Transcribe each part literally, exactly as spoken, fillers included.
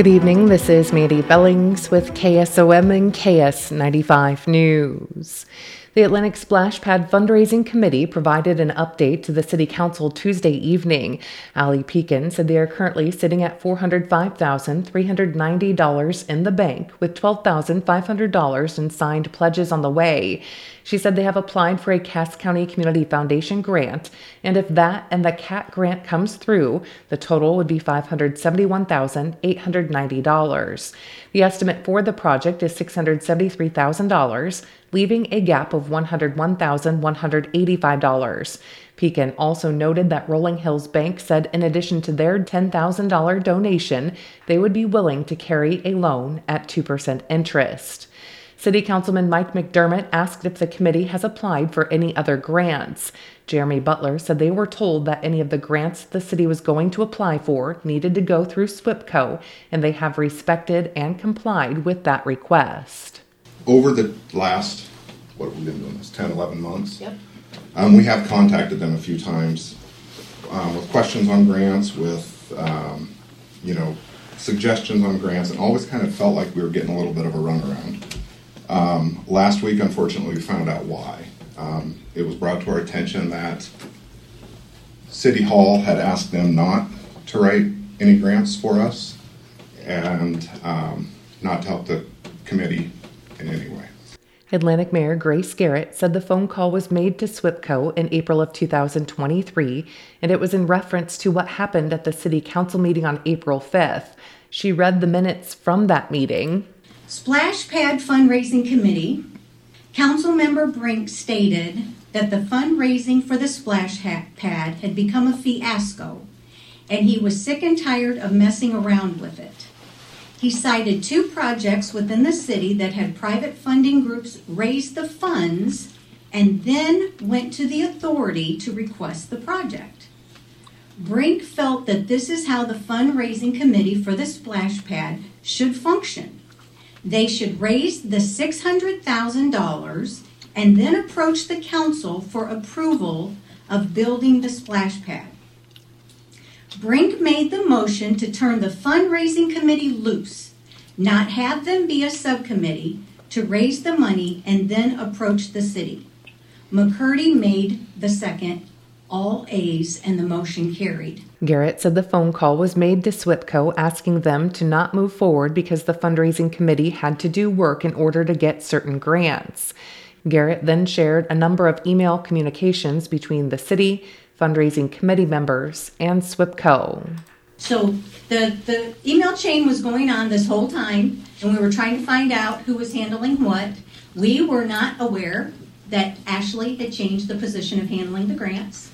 Good evening, this is Mandy Billings with K S O M and K S ninety-five News. The Atlantic Splash Pad Fundraising Committee provided an update to the City Council Tuesday evening. Allie Pekin said they are currently sitting at four hundred five thousand three hundred ninety dollars in the bank with twelve thousand five hundred dollars in signed pledges on the way. She said they have applied for a Cass County Community Foundation grant, and if that and the C A T grant comes through, the total would be five hundred seventy-one thousand eight hundred ninety dollars. The estimate for the project is six hundred seventy-three thousand dollars, leaving a gap of one hundred one thousand one hundred eighty-five dollars. Pekin also noted that Rolling Hills Bank said in addition to their ten thousand dollars donation, they would be willing to carry a loan at two percent interest. City Councilman Mike McDermott asked if the committee has applied for any other grants. Jeremy Butler said they were told that any of the grants the city was going to apply for needed to go through SWIPCO, and they have respected and complied with that request. Over the last, what have we been doing this, ten, eleven months? Yep. Um, we have contacted them a few times um, with questions on grants, with, um, you know, suggestions on grants, and always kind of felt like we were getting a little bit of a runaround. Um, last week, unfortunately, we found out why. Um, it was brought to our attention that City Hall had asked them not to write any grants for us and um, not to help the committee in any way. Atlantic Mayor Grace Garrett said the phone call was made to SWIPCO in April of two thousand twenty-three, and it was in reference to what happened at the City Council meeting on April fifth. She read the minutes from that meeting. Splash Pad Fundraising Committee, Councilmember Brink stated that the fundraising for the Splash Pad had become a fiasco, and he was sick and tired of messing around with it. He cited two projects within the city that had private funding groups raise the funds and then went to the authority to request the project. Brink felt that this is how the fundraising committee for the Splash Pad should function. They should raise the six hundred thousand dollars and then approach the council for approval of building the splash pad. Brink made the motion to turn the fundraising committee loose, not have them be a subcommittee, to raise the money and then approach the city. McCurdy made the second. All A's, and the motion carried. Garrett said the phone call was made to SWIPCO asking them to not move forward because the fundraising committee had to do work in order to get certain grants. Garrett then shared a number of email communications between the city, fundraising committee members, and SWIPCO. So the, the email chain was going on this whole time, and we were trying to find out who was handling what. We were not aware that Ashley had changed the position of handling the grants.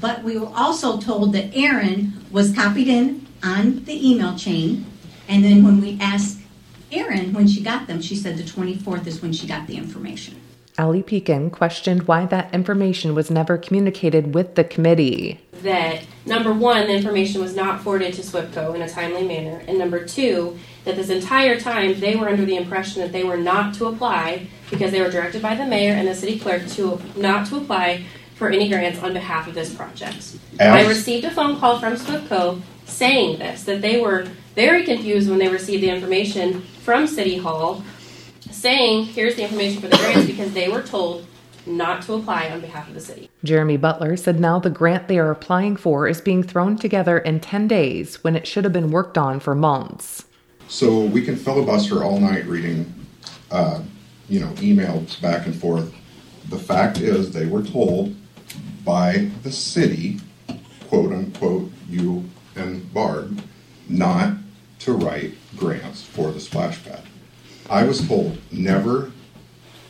But we were also told that Aaron was copied in on the email chain. And then when we asked Aaron when she got them, she said the twenty-fourth is when she got the information. Allie Pekin questioned why that information was never communicated with the committee. That, number one, the information was not forwarded to SWIPCO in a timely manner. And number two, that this entire time they were under the impression that they were not to apply because they were directed by the mayor and the city clerk to not to apply for any grants on behalf of this project. Alice. I received a phone call from SWIPCO saying this, that they were very confused when they received the information from City Hall saying, here's the information for the grants, because they were told not to apply on behalf of the city. Jeremy Butler said now the grant they are applying for is being thrown together in ten days when it should have been worked on for months. So we can filibuster all night reading, uh, you know, emails back and forth. The fact is they were told by the city, quote unquote, you and Barb, not to write grants for the splash pad. I was told never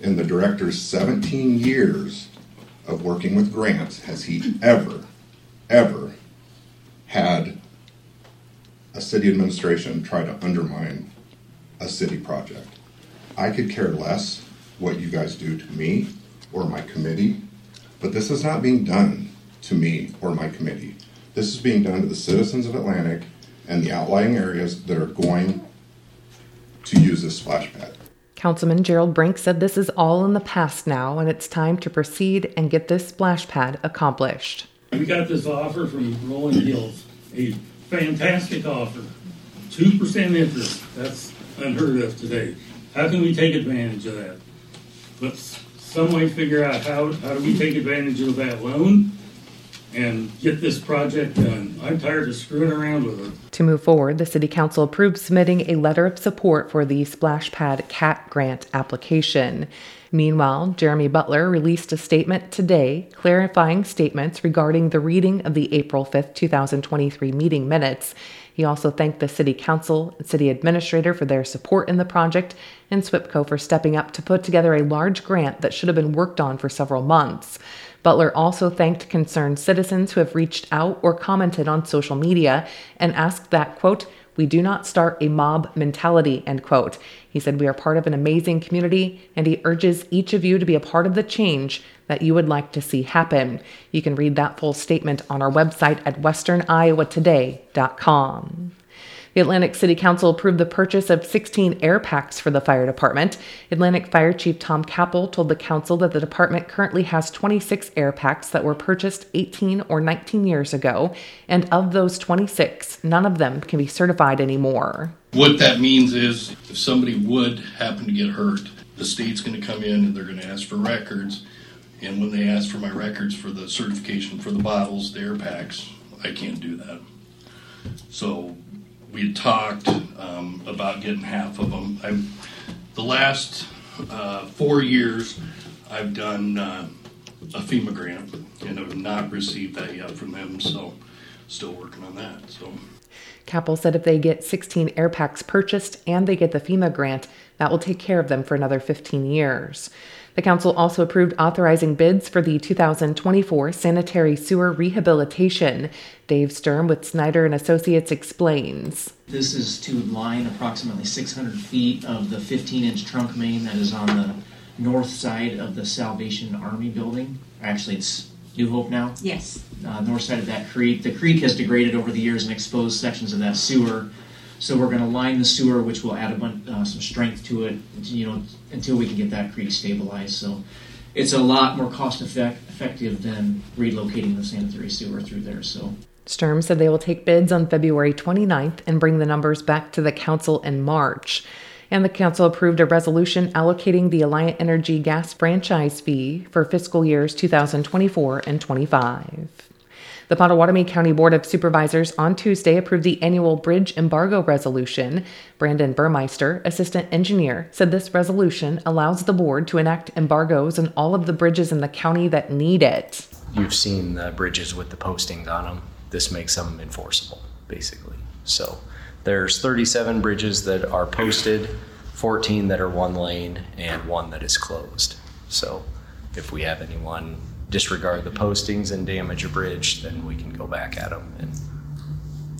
in the director's seventeen years of working with grants has he ever, ever had a city administration try to undermine a city project. I could care less what you guys do to me or my committee, but this is not being done to me or my committee. This is being done to the citizens of Atlantic and the outlying areas that are going to use this splash pad. Councilman Gerald Brink said this is all in the past now, and it's time to proceed and get this splash pad accomplished. We got this offer from Rolling Hills, a fantastic offer. two percent interest. That's unheard of today. How can we take advantage of that? Let's some way figure out how, how do we take advantage of that loan and get this project done. I'm tired of screwing around with it. To move forward, the City Council approved submitting a letter of support for the Splash Pad C A T grant application. Meanwhile, Jeremy Butler released a statement today clarifying statements regarding the reading of the April fifth, twenty twenty-three meeting minutes. He also thanked the City Council and City Administrator for their support in the project and SWIPCO for stepping up to put together a large grant that should have been worked on for several months. Butler also thanked concerned citizens who have reached out or commented on social media and asked that, quote, "We do not start a mob mentality," end quote. He said, "We are part of an amazing community," and he urges each of you to be a part of the change that you would like to see happen. You can read that full statement on our website at western iowa today dot com. The Atlantic City Council approved the purchase of sixteen air packs for the fire department. Atlantic Fire Chief Tom Cappel told the council that the department currently has twenty-six air packs that were purchased eighteen or nineteen years ago, and of those twenty-six, none of them can be certified anymore. What that means is if somebody would happen to get hurt, the state's going to come in and they're going to ask for records, and when they ask for my records for the certification for the bottles, the air packs, I can't do that. So we had talked um, about getting half of them. I've, the last uh, four years, I've done uh, a FEMA grant, and I've not received that yet from them, so still working on that. So Cappel said if they get sixteen air packs purchased and they get the FEMA grant, that will take care of them for another fifteen years. The council also approved authorizing bids for the two thousand twenty-four sanitary sewer rehabilitation. Dave Sturm with Snyder and Associates explains. This is to line approximately six hundred feet of the fifteen-inch trunk main that is on the north side of the Salvation Army building. Actually, it's New Hope now. Yes. Uh, north side of that creek. The creek has degraded over the years and exposed sections of that sewer. So we're going to line the sewer, which will add a bunch, uh, some strength to it, you know, until we can get that creek stabilized. So it's a lot more cost effect- effective than relocating the sanitary sewer through there. So Sturm said they will take bids on February twenty-ninth and bring the numbers back to the council in March. And the council approved a resolution allocating the Alliant Energy gas franchise fee for fiscal years two thousand twenty-four and twenty-five. The Pottawatomie County Board of Supervisors on Tuesday approved the annual bridge embargo resolution. Brandon Burmeister, assistant engineer, said this resolution allows the board to enact embargoes on all of the bridges in the county that need it. You've seen the bridges with the postings on them. This makes them enforceable, basically. So there's thirty-seven bridges that are posted, fourteen that are one lane, and one that is closed. So if we have anyone disregard the postings and damage a bridge, then we can go back at them and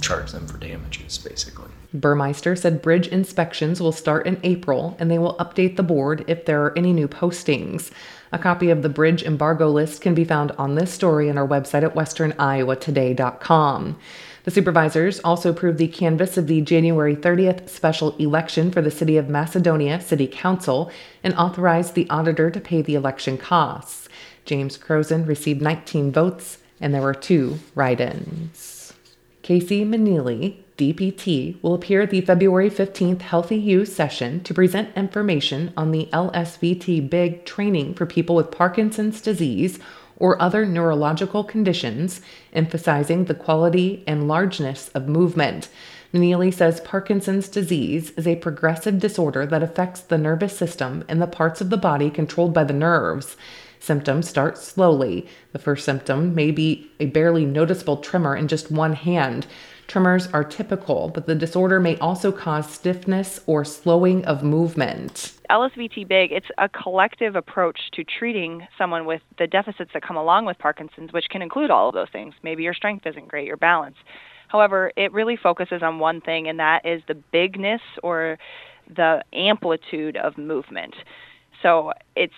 charge them for damages, basically. Burmeister said bridge inspections will start in April, and they will update the board if there are any new postings. A copy of the bridge embargo list can be found on this story on our website at western iowa today dot com. The supervisors also approved the canvass of the January thirtieth special election for the City of Macedonia City Council and authorized the auditor to pay the election costs. James Croson received nineteen votes, and there were two write-ins. Casey Manili, D P T, will appear at the February fifteenth Healthy You session to present information on the L S V T B I G training for people with Parkinson's disease or other neurological conditions, emphasizing the quality and largeness of movement. Manili says Parkinson's disease is a progressive disorder that affects the nervous system and the parts of the body controlled by the nerves. Symptoms start slowly. The first symptom may be a barely noticeable tremor in just one hand. Tremors are typical, but the disorder may also cause stiffness or slowing of movement. L S V T B I G, it's a collective approach to treating someone with the deficits that come along with Parkinson's, which can include all of those things. Maybe your strength isn't great, your balance. However, it really focuses on one thing, and that is the bigness or the amplitude of movement. So it's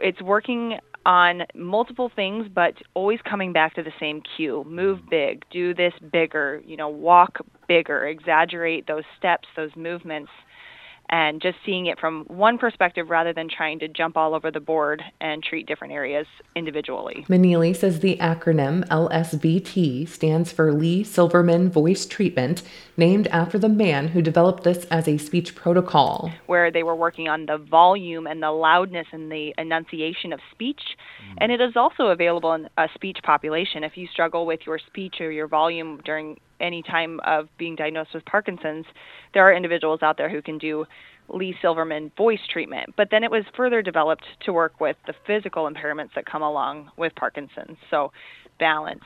It's working on multiple things, but always coming back to the same cue. Move big, do this bigger, you know, walk bigger, exaggerate those steps, those movements. and just seeing it from one perspective rather than trying to jump all over the board and treat different areas individually. Manili says the acronym L S V T stands for Lee Silverman Voice Treatment, named after the man who developed this as a speech protocol. Where they were working on the volume and the loudness and the enunciation of speech. Mm. And it is also available in a speech population. If you struggle with your speech or your volume during any time of being diagnosed with Parkinson's, there are individuals out there who can do Lee Silverman voice treatment. But then it was further developed to work with the physical impairments that come along with Parkinson's. So balance,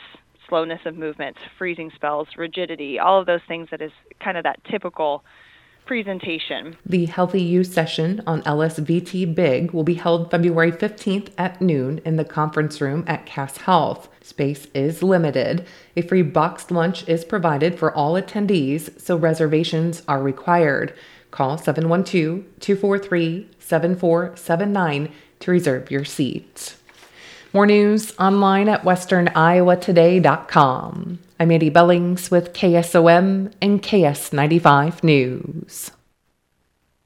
slowness of movement, freezing spells, rigidity, all of those things that is kind of that typical presentation. The Healthy You session on L S V T Big will be held February fifteenth at noon in the conference room at Cass Health. Space is limited. A free boxed lunch is provided for all attendees, so reservations are required. Call seven one two, two four three, seven four seven nine to reserve your seat. More news online at western iowa today dot com. I'm Mandy Billings with K S O M and K S ninety-five News.